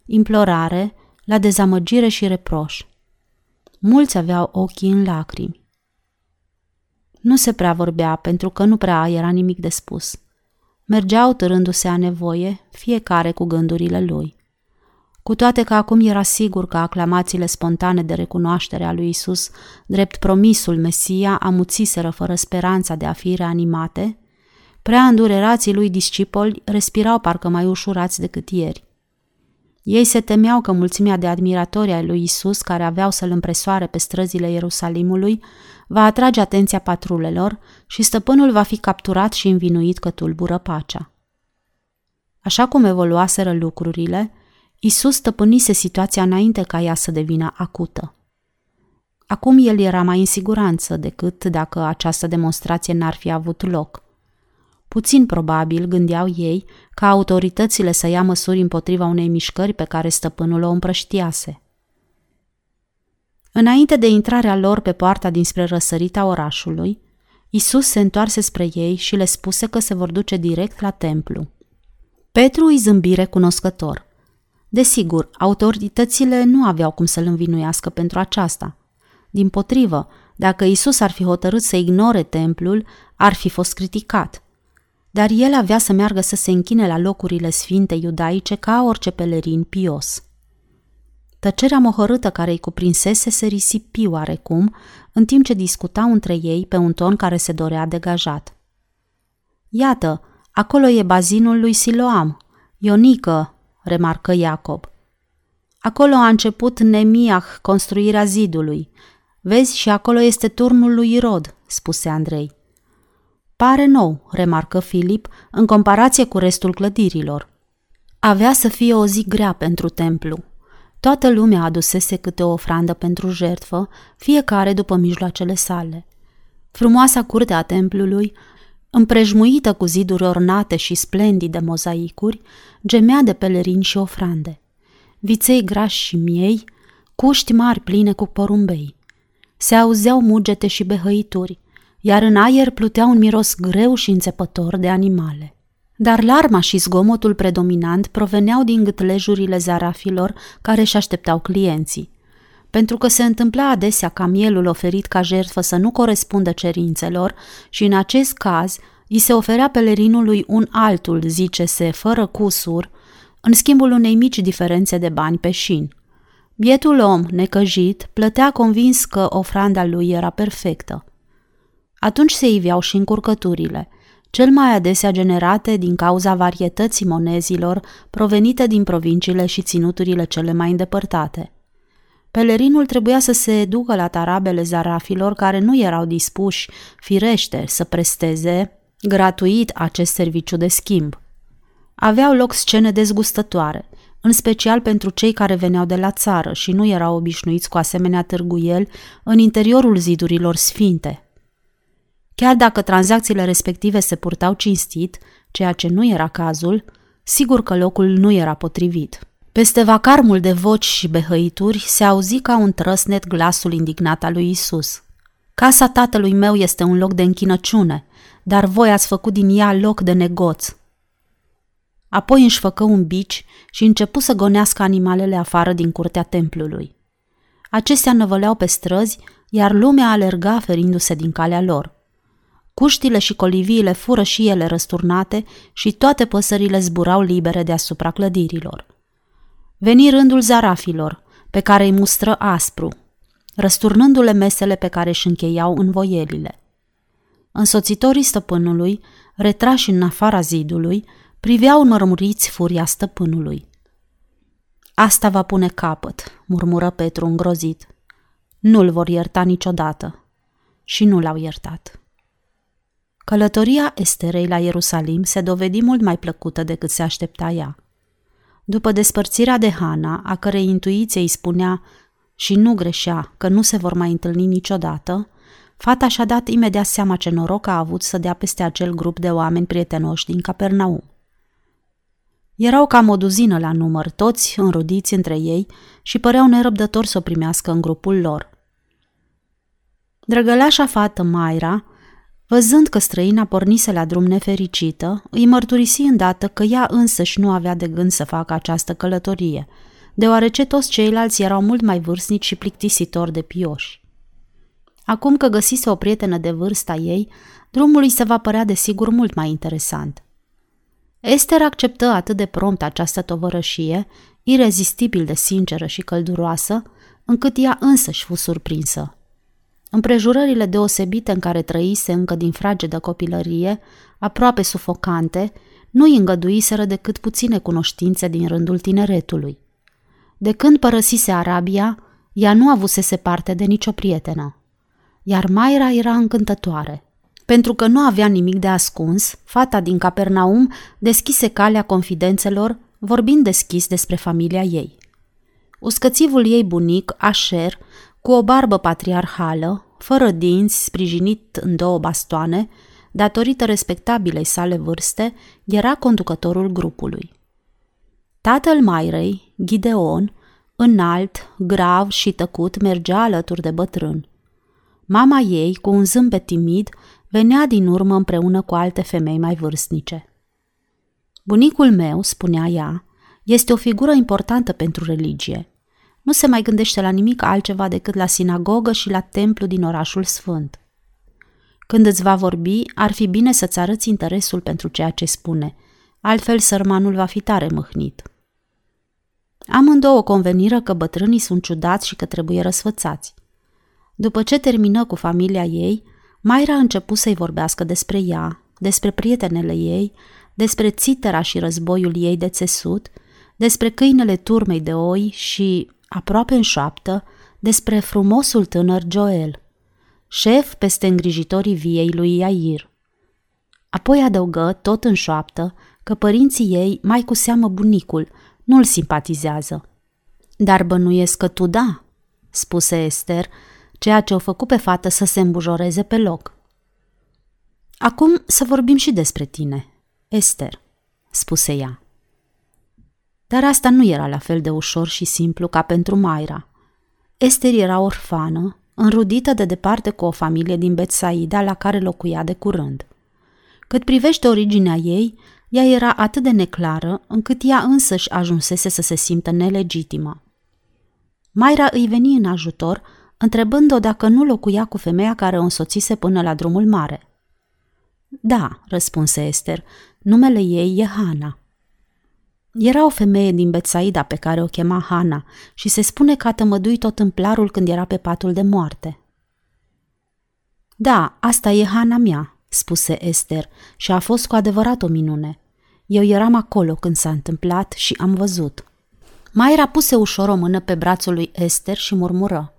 implorare, la dezamăgire și reproș. Mulți aveau ochii în lacrimi. Nu se prea vorbea, pentru că nu prea era nimic de spus. Mergeau târându-se a nevoie, fiecare cu gândurile lui. Cu toate că acum era sigur că aclamațiile spontane de recunoaștere a lui Isus, drept promisul Mesia, amuțiseră fără speranța de a fi reanimate, prea îndurerații lui discipoli respirau parcă mai ușurați decât ieri. Ei se temeau că mulțimea de admiratori ai lui Isus, care aveau să-l împresoare pe străzile Ierusalimului, va atrage atenția patrulelor și stăpânul va fi capturat și învinuit că tulbură pacea. Așa cum evoluaseră lucrurile, Isus stăpânise situația înainte ca ea să devină acută. Acum el era mai în siguranță decât dacă această demonstrație n-ar fi avut loc. Puțin probabil gândeau ei ca autoritățile să ia măsuri împotriva unei mișcări pe care stăpânul o împrăștiase. Înainte de intrarea lor pe poarta dinspre răsărita orașului, Isus se întoarse spre ei și le spuse că se vor duce direct la templu. Petru îi zâmbi recunoscător. Desigur, autoritățile nu aveau cum să-l învinuiască pentru aceasta. Dimpotrivă, dacă Isus ar fi hotărât să ignore templul, ar fi fost criticat. Dar el avea să meargă să se închine la locurile sfinte iudaice ca orice pelerin pios. Tăcerea mohorâtă care îi cuprinsese se risipi oarecum, în timp ce discutau între ei pe un ton care se dorea degajat. Iată, acolo e bazinul lui Siloam, Ionică, remarcă Iacob. Acolo a început Nemiah construirea zidului. Vezi, și acolo este turnul lui Irod, spuse Andrei. Pare nou, remarcă Filip, în comparație cu restul clădirilor. Avea să fie o zi grea pentru templu. Toată lumea adusese câte o ofrandă pentru jertfă, fiecare după mijloacele sale. Frumoasa curte a templului, împrejmuită cu ziduri ornate și splendide mozaicuri, gemea de pelerini și ofrande. Viței grași și miei, cuști mari pline cu porumbei. Se auzeau mugete și behăituri, iar în aer plutea un miros greu și înțepător de animale. Dar larma și zgomotul predominant proveneau din gâtlejurile zarafilor care își așteptau clienții. Pentru că se întâmpla adesea ca mielul oferit ca jertfă să nu corespundă cerințelor și în acest caz îi se oferea pelerinului un altul, zice-se, fără cusur, în schimbul unei mici diferențe de bani pe șin. Bietul om, necăjit, plătea convins că ofranda lui era perfectă. Atunci se iveau și încurcăturile, cel mai adesea generate din cauza varietății monezilor provenite din provinciile și ținuturile cele mai îndepărtate. Pelerinul trebuia să se ducă la tarabele zarafilor care nu erau dispuși, firește, să presteze gratuit acest serviciu de schimb. Aveau loc scene dezgustătoare, în special pentru cei care veneau de la țară și nu erau obișnuiți cu asemenea târguieli în interiorul zidurilor sfinte. Chiar dacă tranzacțiile respective se purtau cinstit, ceea ce nu era cazul, sigur că locul nu era potrivit. Peste vacarmul de voci și behăituri se auzi ca un trăsnet glasul indignat al lui Isus. Casa tatălui meu este un loc de închinăciune, dar voi ați făcut din ea loc de negoț. Apoi își făcă un bici și începu să gonească animalele afară din curtea templului. Acestea năvăleau pe străzi, iar lumea alerga ferindu-se din calea lor. Cuștile și coliviile fură și ele răsturnate și toate păsările zburau libere deasupra clădirilor. Veni rândul zarafilor, pe care îi mustră aspru, răsturnându-le mesele pe care își încheiau învoielile. Însoțitorii stăpânului, retrași în afara zidului, priveau înmărmuriți furia stăpânului. Asta va pune capăt, murmură Petru îngrozit. Nu-l vor ierta niciodată. Și nu l-au iertat. Călătoria Esterei la Ierusalim se dovedi mult mai plăcută decât se aștepta ea. După despărțirea de Hana, a cărei intuiție îi spunea și nu greșea că nu se vor mai întâlni niciodată, fata și-a dat imediat seama ce noroc a avut să dea peste acel grup de oameni prietenoși din Capernaum. Erau cam o duzină la număr, toți înrudiți între ei și păreau nerăbdători să o primească în grupul lor. Drăgălașa fată Mayra, văzând că străina pornise la drum nefericită, îi mărturisi îndată că ea însăși nu avea de gând să facă această călătorie, deoarece toți ceilalți erau mult mai vârstnici și plictisitori de pioși. Acum că găsise o prietenă de vârsta ei, drumul îi se va părea desigur mult mai interesant. Esther acceptă atât de prompt această tovărășie, irezistibil de sinceră și călduroasă, încât ea însăși fu surprinsă. Împrejurările deosebite în care trăise încă din fragedă copilărie, aproape sufocante, nu îi îngăduiseră decât puține cunoștințe din rândul tineretului. De când părăsise Arabia, ea nu avusese parte de nicio prietenă. Iar Mayra era încântătoare. Pentru că nu avea nimic de ascuns, fata din Capernaum deschise calea confidențelor, vorbind deschis despre familia ei. Uscățivul ei bunic, Asher, cu o barbă patriarhală, fără dinți, sprijinit în două bastoane, datorită respectabilei sale vârste, era conducătorul grupului. Tatăl Mairei, Gideon, înalt, grav și tăcut, mergea alături de bătrân. Mama ei, cu un zâmbet timid, venea din urmă împreună cu alte femei mai vârstnice. Bunicul meu, spunea ea, este o figură importantă pentru religie. Nu se mai gândește la nimic altceva decât la sinagogă și la templu din orașul sfânt. Când îți va vorbi, ar fi bine să-ți arăți interesul pentru ceea ce spune, altfel sărmanul va fi tare mâhnit. Amândouă conveniră că bătrânii sunt ciudați și că trebuie răsfățați. După ce termină cu familia ei, Mayra a început să-i vorbească despre ea, despre prietenele ei, despre țitera și războiul ei de țesut, despre câinele turmei de oi și, aproape în șoaptă, despre frumosul tânăr Joel, șef peste îngrijitorii viei lui Iair. Apoi adăugă, tot în șoaptă, că părinții ei, mai cu seamă bunicul, nu-l simpatizează. Dar bănuiesc că tu da, spuse Esther, ceea ce o făcu pe fată să se îmbujoreze pe loc. Acum să vorbim și despre tine, Esther, spuse ea. Dar asta nu era la fel de ușor și simplu ca pentru Mayra. Esther era orfană, înrudită de departe cu o familie din Betsaida la care locuia de curând. Cât privește originea ei, ea era atât de neclară, încât ea însăși ajunsese să se simtă nelegitimă. Mayra îi veni în ajutor, întrebând-o dacă nu locuia cu femeia care o însoțise până la drumul mare. Da, răspunse Esther, numele ei e Hana. Era o femeie din Betsaida pe care o chema Hana și se spune că a tămăduit tot templarul când era pe patul de moarte. Da, asta e Hana mea, spuse Esther, și a fost cu adevărat o minune. Eu eram acolo când s-a întâmplat și am văzut. Mayra puse ușor o mână pe brațul lui Esther și murmură.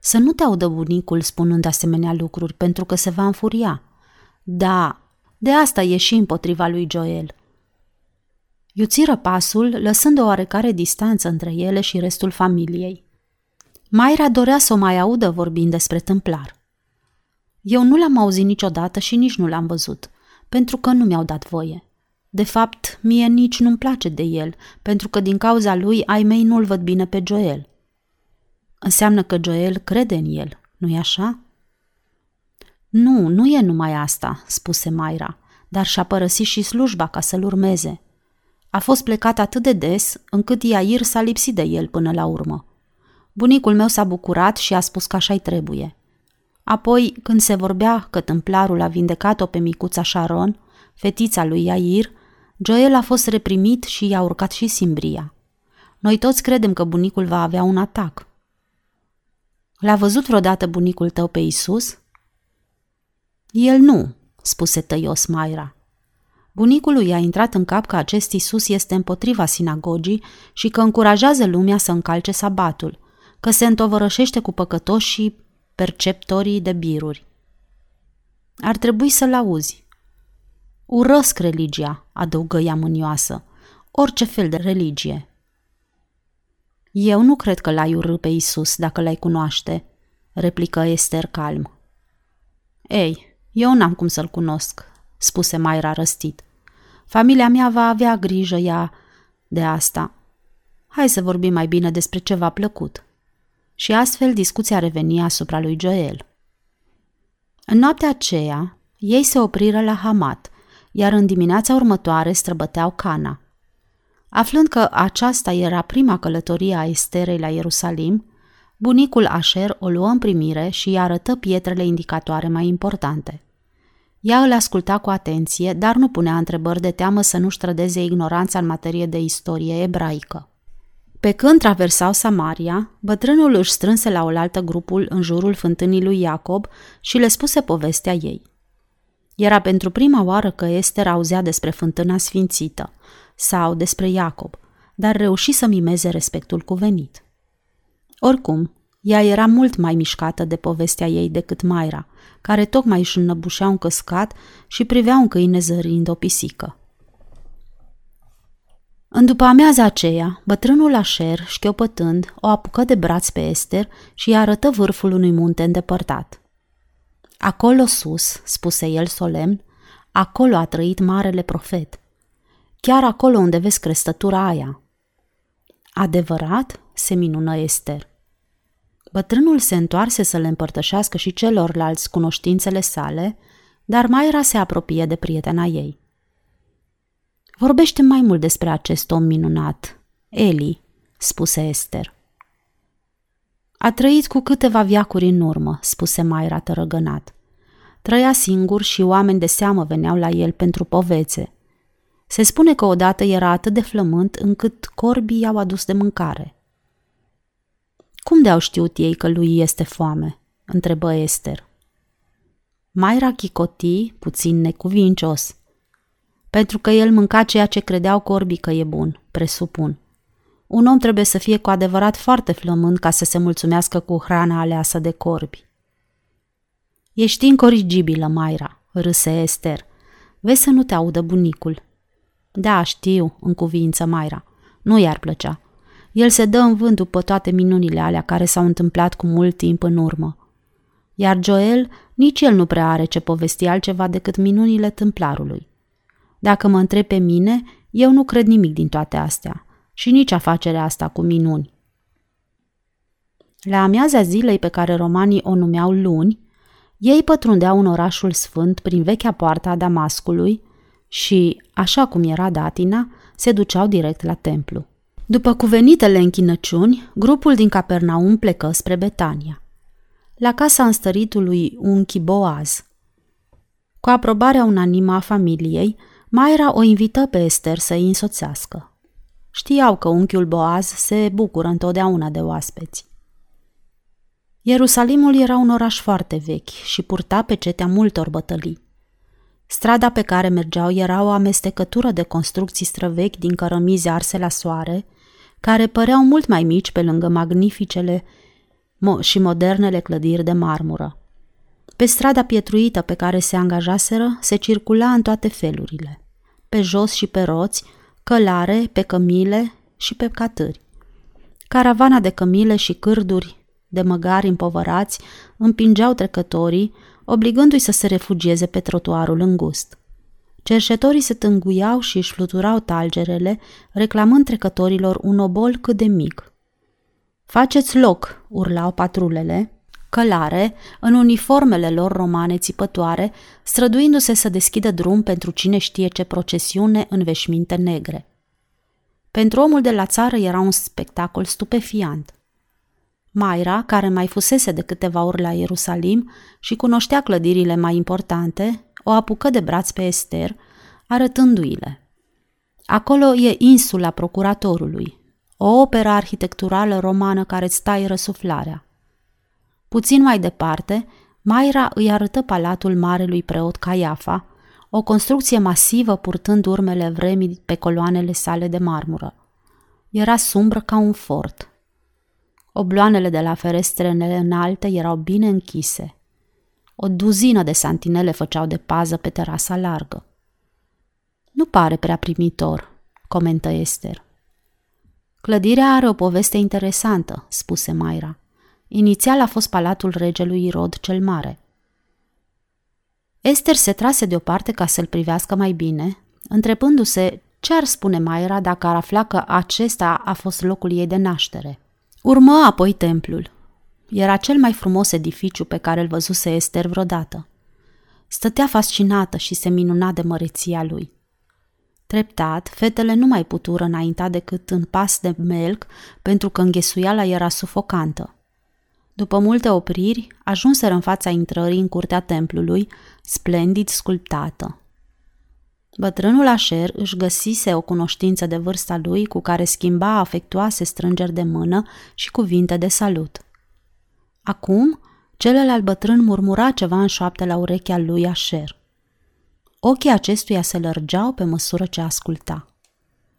Să nu te audă bunicul spunând asemenea lucruri, pentru că se va înfuria. Da, de asta e și împotriva lui Joel. Iuțiră pasul, lăsând o oarecare distanță între ele și restul familiei. Mayra dorea să o mai audă vorbind despre templar. Eu nu l-am auzit niciodată și nici nu l-am văzut, pentru că nu mi-au dat voie. De fapt, mie nici nu-mi place de el, pentru că din cauza lui ai mei nu-l văd bine pe Joel. Înseamnă că Joel crede în el, nu-i așa? Nu, nu e numai asta, spuse Mayra, dar și-a părăsit și slujba ca să-l urmeze. A fost plecat atât de des, încât Iair s-a lipsit de el până la urmă. Bunicul meu s-a bucurat și a spus că așa-i trebuie. Apoi, când se vorbea că templarul a vindecat-o pe micuța Sharon, fetița lui Iair, Joel a fost reprimit și i-a urcat și simbria. Noi toți credem că bunicul va avea un atac. L-a văzut vreodată bunicul tău pe Isus? El nu, spuse tăios Mayra. Bunicul lui a intrat în cap că acest Isus este împotriva sinagogii și că încurajează lumea să încalce sabatul, că se întovărășește cu păcătoșii perceptorii de biruri. Ar trebui să-l auzi. Urăsc religia, adăugă ea mânioasă, orice fel de religie. Eu nu cred că l-ai urât pe Isus dacă l-ai cunoaște, replică Esther calm. Ei, eu n-am cum să-l cunosc, spuse Mayra răstit. Familia mea va avea grijă ea de asta. Hai să vorbim mai bine despre ceva plăcut. Și astfel discuția reveni asupra lui Joel. În noaptea aceea, ei se opriră la Hamat, iar în dimineața următoare străbăteau Cana. Aflând că aceasta era prima călătorie a Esterei la Ierusalim, bunicul Asher o luă în primire și îi arătă pietrele indicatoare mai importante. Ea îl asculta cu atenție, dar nu punea întrebări de teamă să nu-și trădeze ignoranța în materie de istorie ebraică. Pe când traversau Samaria, bătrânul își strânse la oaltă grupul în jurul fântânii lui Iacob și le spuse povestea ei. Era pentru prima oară că Esther auzea despre fântâna sfințită sau despre Iacob, dar reuși să mimeze respectul cuvenit. Oricum, ea era mult mai mișcată de povestea ei decât Mayra, care tocmai își înnăbușea un căscat și privea un câine zărind o pisică. În după amiaza aceea, bătrânul Asher, șchiopătând, o apucă de braț pe Esther și îi arătă vârful unui munte îndepărtat. Acolo sus, spuse el solemn, acolo a trăit marele profet. Chiar acolo unde vezi crestătura aia. Adevărat? Se minună Esther. Bătrânul se întoarse să le împărtășească și celorlalți cunoștințele sale, dar Mayra se apropie de prietena ei. Vorbește mai mult despre acest om minunat, Eli, spuse Esther. A trăit cu câteva veacuri în urmă, spuse Mayra tărăgănat. Trăia singur și oameni de seamă veneau la el pentru povețe. Se spune că odată era atât de flământ încât corbii i-au adus de mâncare. Cum de-au știut ei că lui este foame? Întrebă Esther. Mayra chicoti, puțin necuvincios. Pentru că el mânca ceea ce credeau corbii că e bun, presupun. Un om trebuie să fie cu adevărat foarte flămând ca să se mulțumească cu hrana aleasă de corbi. Ești incorrigibilă, Mayra, râse Esther. Vezi să nu te audă bunicul. Da, știu, în cuvință Mayra. Nu i-ar plăcea. El se dă în vânt după toate minunile alea care s-au întâmplat cu mult timp în urmă. Iar Joel, nici el nu prea are ce povesti altceva decât minunile templarului. Dacă mă întreb pe mine, eu nu cred nimic din toate astea și nici afacerea asta cu minuni. La amiaza zilei pe care romanii o numeau luni, ei pătrundeau în orașul sfânt prin vechea poartă a Damascului și, așa cum era datina, se duceau direct la templu. După cuvenitele închinăciuni, grupul din Capernaum plecă spre Betania, la casa înstăritului unchi Boaz. Cu aprobarea unanimă a familiei, Mayra o invită pe Esther să-i însoțească. Știau că unchiul Boaz se bucură întotdeauna de oaspeți. Ierusalimul era un oraș foarte vechi și purta pecetea multor bătălii. Strada pe care mergeau era o amestecătură de construcții străvechi din cărămizi arse la soare, care păreau mult mai mici pe lângă magnificele și modernele clădiri de marmură. Pe strada pietruită pe care se angajaseră se circula în toate felurile, pe jos și pe roți, călare, pe cămile și pe catâri. Caravana de cămile și cârduri de măgari împovărați împingeau trecătorii, obligându-i să se refugieze pe trotuarul îngust. Cerșetorii se tânguiau și își fluturau talgerele, reclamând trecătorilor un obol cât de mic. "Faceți loc!" urlau patrulele, călare, în uniformele lor romane țipătoare, străduindu-se să deschidă drum pentru cine știe ce procesiune în veșminte negre. Pentru omul de la țară era un spectacol stupefiant. Mayra, care mai fusese de câteva ori la Ierusalim și cunoștea clădirile mai importante, o apucă de braț pe Esther, arătându-i-le. "Acolo e insula procuratorului, o operă arhitecturală romană care-ți taie răsuflarea." Puțin mai departe, Mayra îi arătă palatul marelui preot Caiafa, o construcție masivă purtând urmele vremii pe coloanele sale de marmură. Era sumbră ca un fort. Obloanele de la ferestrele înalte erau bine închise. O duzină de santinele făceau de pază pe terasa largă. "Nu pare prea primitor," comentă Esther. "Clădirea are o poveste interesantă," spuse Mayra. "Inițial a fost palatul regelui Irod cel Mare." Esther se trase deoparte ca să-l privească mai bine, întrebându-se ce ar spune Mayra dacă ar afla că acesta a fost locul ei de naștere. Urmă apoi templul. Era cel mai frumos edificiu pe care îl văzuse Esther vreodată. Stătea fascinată și se minuna de măreția lui. Treptat, fetele nu mai putură înainta decât în pas de melc, pentru că înghesuiala era sufocantă. După multe opriri, ajunseră în fața intrării în curtea templului, splendid sculptată. Bătrânul Asher își găsise o cunoștință de vârsta lui cu care schimba afectuoase strângeri de mână și cuvinte de salut. Acum, celălalt bătrân murmura ceva în șoaptă la urechea lui Asher. Ochii acestuia se lărgeau pe măsură ce asculta.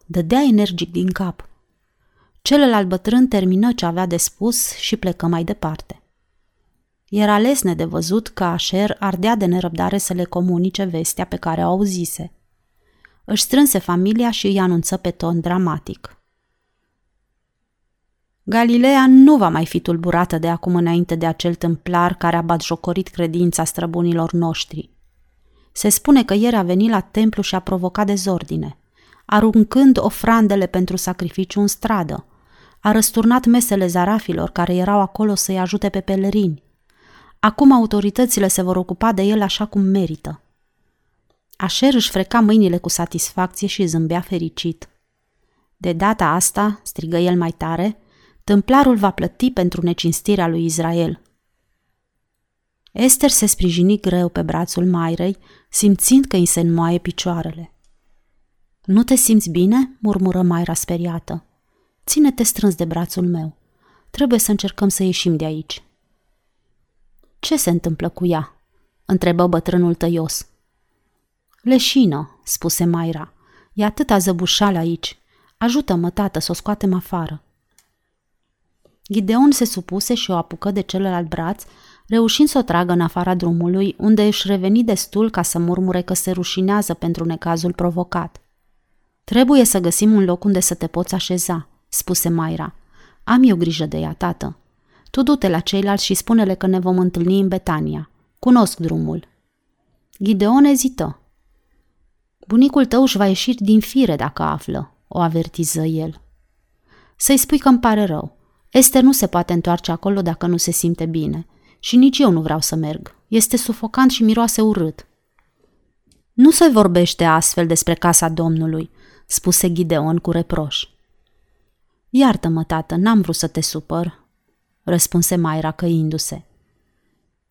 Dădea energic din cap. Celălalt bătrân termină ce avea de spus și plecă mai departe. Era lesne de văzut că Asher ardea de nerăbdare să le comunice vestea pe care o auzise. Își strânse familia și îi anunță pe ton dramatic. "Galileea nu va mai fi tulburată de acum înainte de acel tâmplar care a batjocorit credința străbunilor noștri. Se spune că ieri a venit la templu și a provocat dezordine, aruncând ofrandele pentru sacrificiu în stradă, a răsturnat mesele zarafilor care erau acolo să-i ajute pe pelerini. Acum autoritățile se vor ocupa de el așa cum merită." Asher își freca mâinile cu satisfacție și zâmbea fericit. "De data asta," strigă el mai tare, "tâmplarul va plăti pentru necinstirea lui Israel." Esther se sprijini greu pe brațul Mairei, simțind că îi se înmoaie picioarele. "Nu te simți bine?" murmură Mayra speriată. "Ține-te strâns de brațul meu. Trebuie să încercăm să ieșim de aici." "Ce se întâmplă cu ea?" întrebă bătrânul tăios. "Leșină," spuse Mayra. "E atâta zăbușal aici. Ajută-mă, tată, să o scoatem afară." Gideon se supuse și o apucă de celălalt braț, reușind să o tragă în afara drumului, unde își reveni destul ca să murmure că se rușinează pentru necazul provocat. "Trebuie să găsim un loc unde să te poți așeza," spuse Mayra. "Am eu grijă de ea, tată. Tu du-te la ceilalți și spune-le că ne vom întâlni în Betania. Cunosc drumul." Gideon ezită. "Bunicul tău își va ieși din fire dacă află," o avertiză el. "Să-i spui că îmi pare rău. Esther nu se poate întoarce acolo dacă nu se simte bine. Și nici eu nu vreau să merg. Este sufocant și miroase urât. Nu se vorbește astfel despre casa Domnului, spuse Gideon cu reproș. Iartă-mă, tată, n-am vrut să te supăr, răspunse Mayra căindu-se.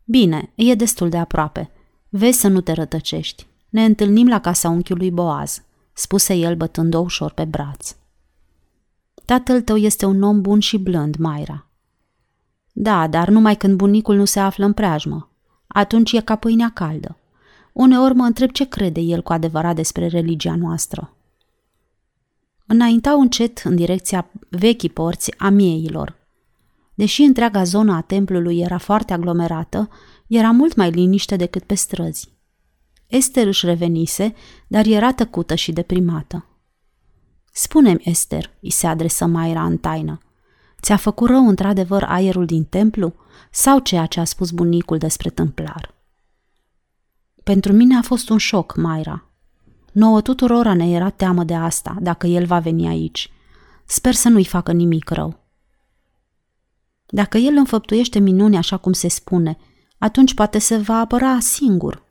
Bine, e destul de aproape. Vezi să nu te rătăcești. Ne întâlnim la casa unchiului Boaz, spuse el bătând-o ușor pe braț. Tatăl tău este un om bun și blând, Mayra. Da, dar numai când bunicul nu se află în preajmă. Atunci e ca pâinea caldă. Uneori mă întreb ce crede el cu adevărat despre religia noastră. Înaintau încet în direcția vechii porți a mieilor. Deși întreaga zonă a templului era foarte aglomerată, era mult mai liniște decât pe străzi. Esther își revenise, dar era tăcută și deprimată. Spune-mi, Esther, îi se adresă Mayra în taină, ți-a făcut rău într-adevăr aerul din templu sau ceea ce a spus bunicul despre tâmplar? Pentru mine a fost un șoc, Mayra. Nouă tuturora ne era teamă de asta, dacă el va veni aici. Sper să nu-i facă nimic rău. Dacă el înfăptuiește minuni așa cum se spune, atunci poate se va apăra singur.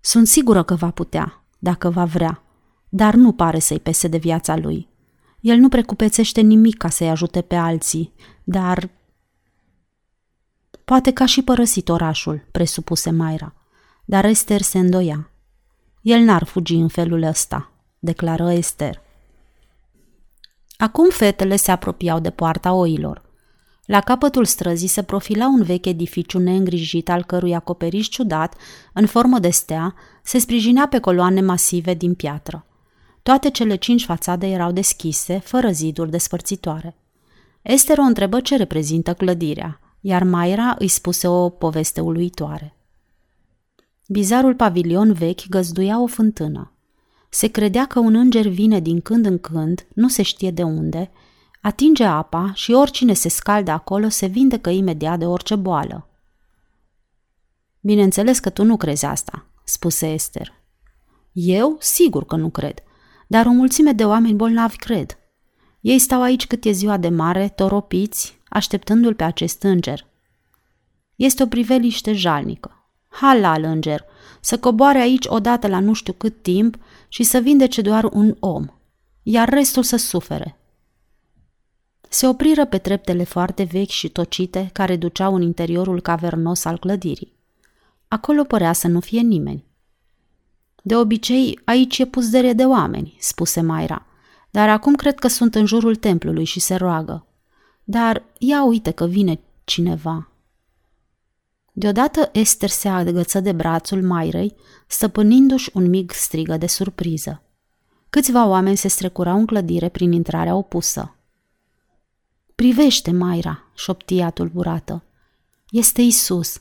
Sunt sigură că va putea, dacă va vrea, dar nu pare să-i pese de viața lui. El nu precupețește nimic ca să-i ajute pe alții, dar... Poate că a și părăsit orașul, presupuse Mayra, dar Esther se îndoia. El n-ar fugi în felul ăsta, declară Esther. Acum fetele se apropiau de poarta oilor. La capătul străzii se profila un vechi edificiu neîngrijit al cărui acoperiș ciudat, în formă de stea, se sprijinea pe coloane masive din piatră. Toate cele 5 fațade erau deschise, fără ziduri despărțitoare. Esther o întrebă ce reprezintă clădirea, iar Mayra îi spuse o poveste uluitoare. Bizarul pavilion vechi găzduia o fântână. Se credea că un înger vine din când în când, nu se știe de unde, atinge apa și oricine se scaldă acolo se vindecă imediat de orice boală. Bineînțeles că tu nu crezi asta, spuse Esther. Eu? Sigur că nu cred, dar o mulțime de oameni bolnavi cred. Ei stau aici cât e ziua de mare, toropiți, așteptându-l pe acest înger. Este o priveliște jalnică. Halal, înger, să coboare aici odată la nu știu cât timp și să vindece doar un om, iar restul să sufere. Se opriră pe treptele foarte vechi și tocite care duceau în interiorul cavernos al clădirii. Acolo părea să nu fie nimeni. De obicei, aici e puzdere de oameni, spuse Mayra, dar acum cred că sunt în jurul templului și se roagă. Dar ia uite că vine cineva. Deodată Esther se agăță de brațul Mayrei, stăpânindu-și un mic strigă de surpriză. Câțiva oameni se strecurau în clădire prin intrarea opusă. Privește, Mayra, șoptia tulburată. Este Isus.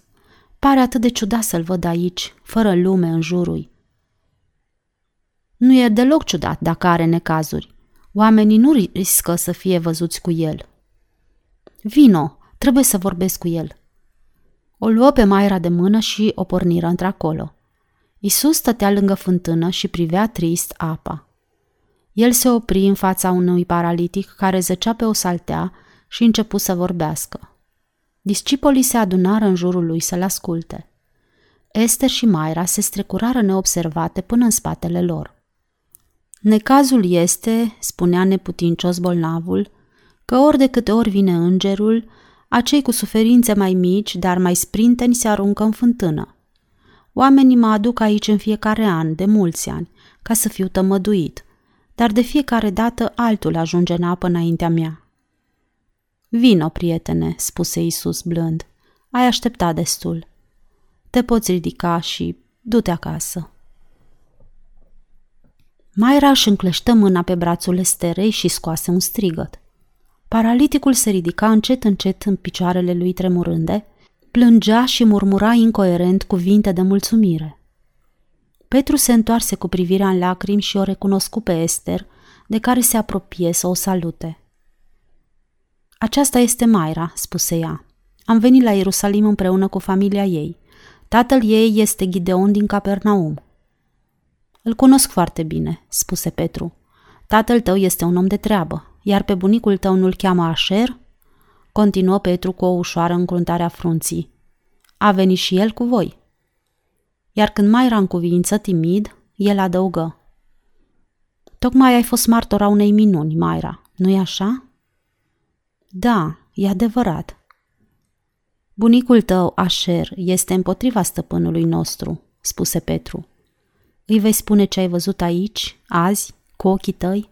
Pare atât de ciudat să-l văd aici, fără lume în jurul. Nu e deloc ciudat dacă are necazuri. Oamenii nu riscă să fie văzuți cu el. Vino, trebuie să vorbesc cu el. O luă pe Mayra de mână și o porniră într-acolo. Isus stătea lângă fântână și privea trist apa. El se opri în fața unui paralitic care zăcea pe o saltea și începu să vorbească. Discipolii se adunară în jurul lui să-l asculte. Esther și Mayra se strecurară neobservate până în spatele lor. Necazul este, spunea neputincios bolnavul, că ori de câte ori vine îngerul, acei cu suferințe mai mici, dar mai sprinteni se aruncă în fântână. Oamenii mă aduc aici în fiecare an, de mulți ani, ca să fiu tămăduit, dar de fiecare dată altul ajunge în apă înaintea mea. Vino, prietene, spuse Isus blând, ai așteptat destul. Te poți ridica și du-te acasă. Mayra își încleștă mâna pe brațul Esterei și scoase un strigăt. Paraliticul se ridica încet în picioarele lui tremurânde, plângea și murmura incoerent cuvinte de mulțumire. Petru se întoarse cu privirea în lacrimi și o recunoscu pe Esther, de care se apropie să o salute. Aceasta este Mayra, spuse ea. Am venit la Ierusalim împreună cu familia ei. Tatăl ei este Gideon din Capernaum. Îl cunosc foarte bine, spuse Petru. Tatăl tău este un om de treabă. iar pe bunicul tău nu-l cheamă Asher?" Continuă Petru cu o ușoară încruntare a frunții. "A venit și el cu voi." Iar când mai era în cuvință timid, el adăugă: "Tocmai ai fost martora unei minuni, Mayra, nu-i așa?" "Da, e adevărat." "Bunicul tău, Asher, este împotriva stăpânului nostru," spuse Petru. "Îi vei spune ce ai văzut aici, azi, cu ochii tăi?"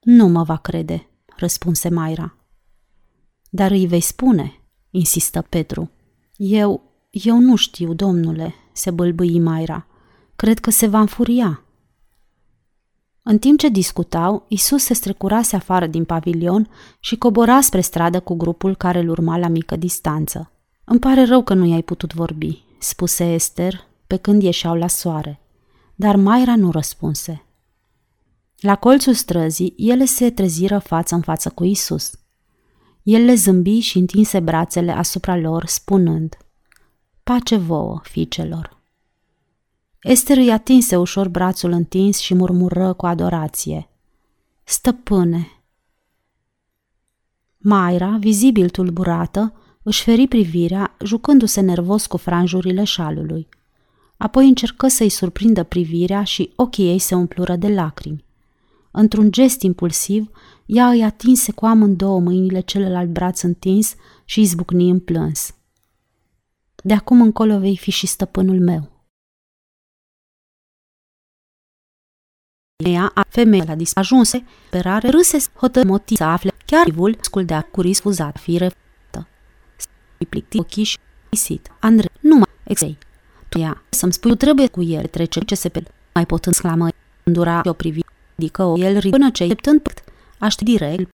"Nu mă va crede," răspunse Mayra. "Dar îi vei spune," insistă Petru. Eu nu știu, domnule," se bâlbâi Mayra. "Cred că se va înfuria." În timp ce discutau, Isus se strecurase afară din pavilion și cobora spre stradă cu grupul care îl urma la mică distanță. "Îmi pare rău că nu i-ai putut vorbi," spuse Esther, pe când ieșeau la soare. Dar Mayra nu răspunse. La colțul străzii, ele se treziră față în față cu Isus. El le zâmbi și întinse brațele asupra lor, spunând: "Pace vouă, fiicelor." Esther îi atinse ușor brațul întins și murmură cu adorație: "Stăpâne!" Mayra, vizibil tulburată, își feri privirea, jucându-se nervos cu franjurile șalului. Apoi încercă să-i surprindă privirea și ochii ei se umplură de lacrimi. Într-un gest impulsiv, ea îi atinse cu amândouă mâinile celălalt braț întins și izbucni în plâns. "De acum încolo vei fi și stăpânul meu." Femeia la disajunse, pe rare, râse hotărâtă să afle, chiar vul sculdea cu risfuzat fi refuzată. S-i plicti ochii și isit: "Andrei, nu mai exei. Tu ea, să-mi spui, trebuie cu el trece ce se pe mai pot însclamă." Îndura o privi, adică el rid până ce, aștept direct,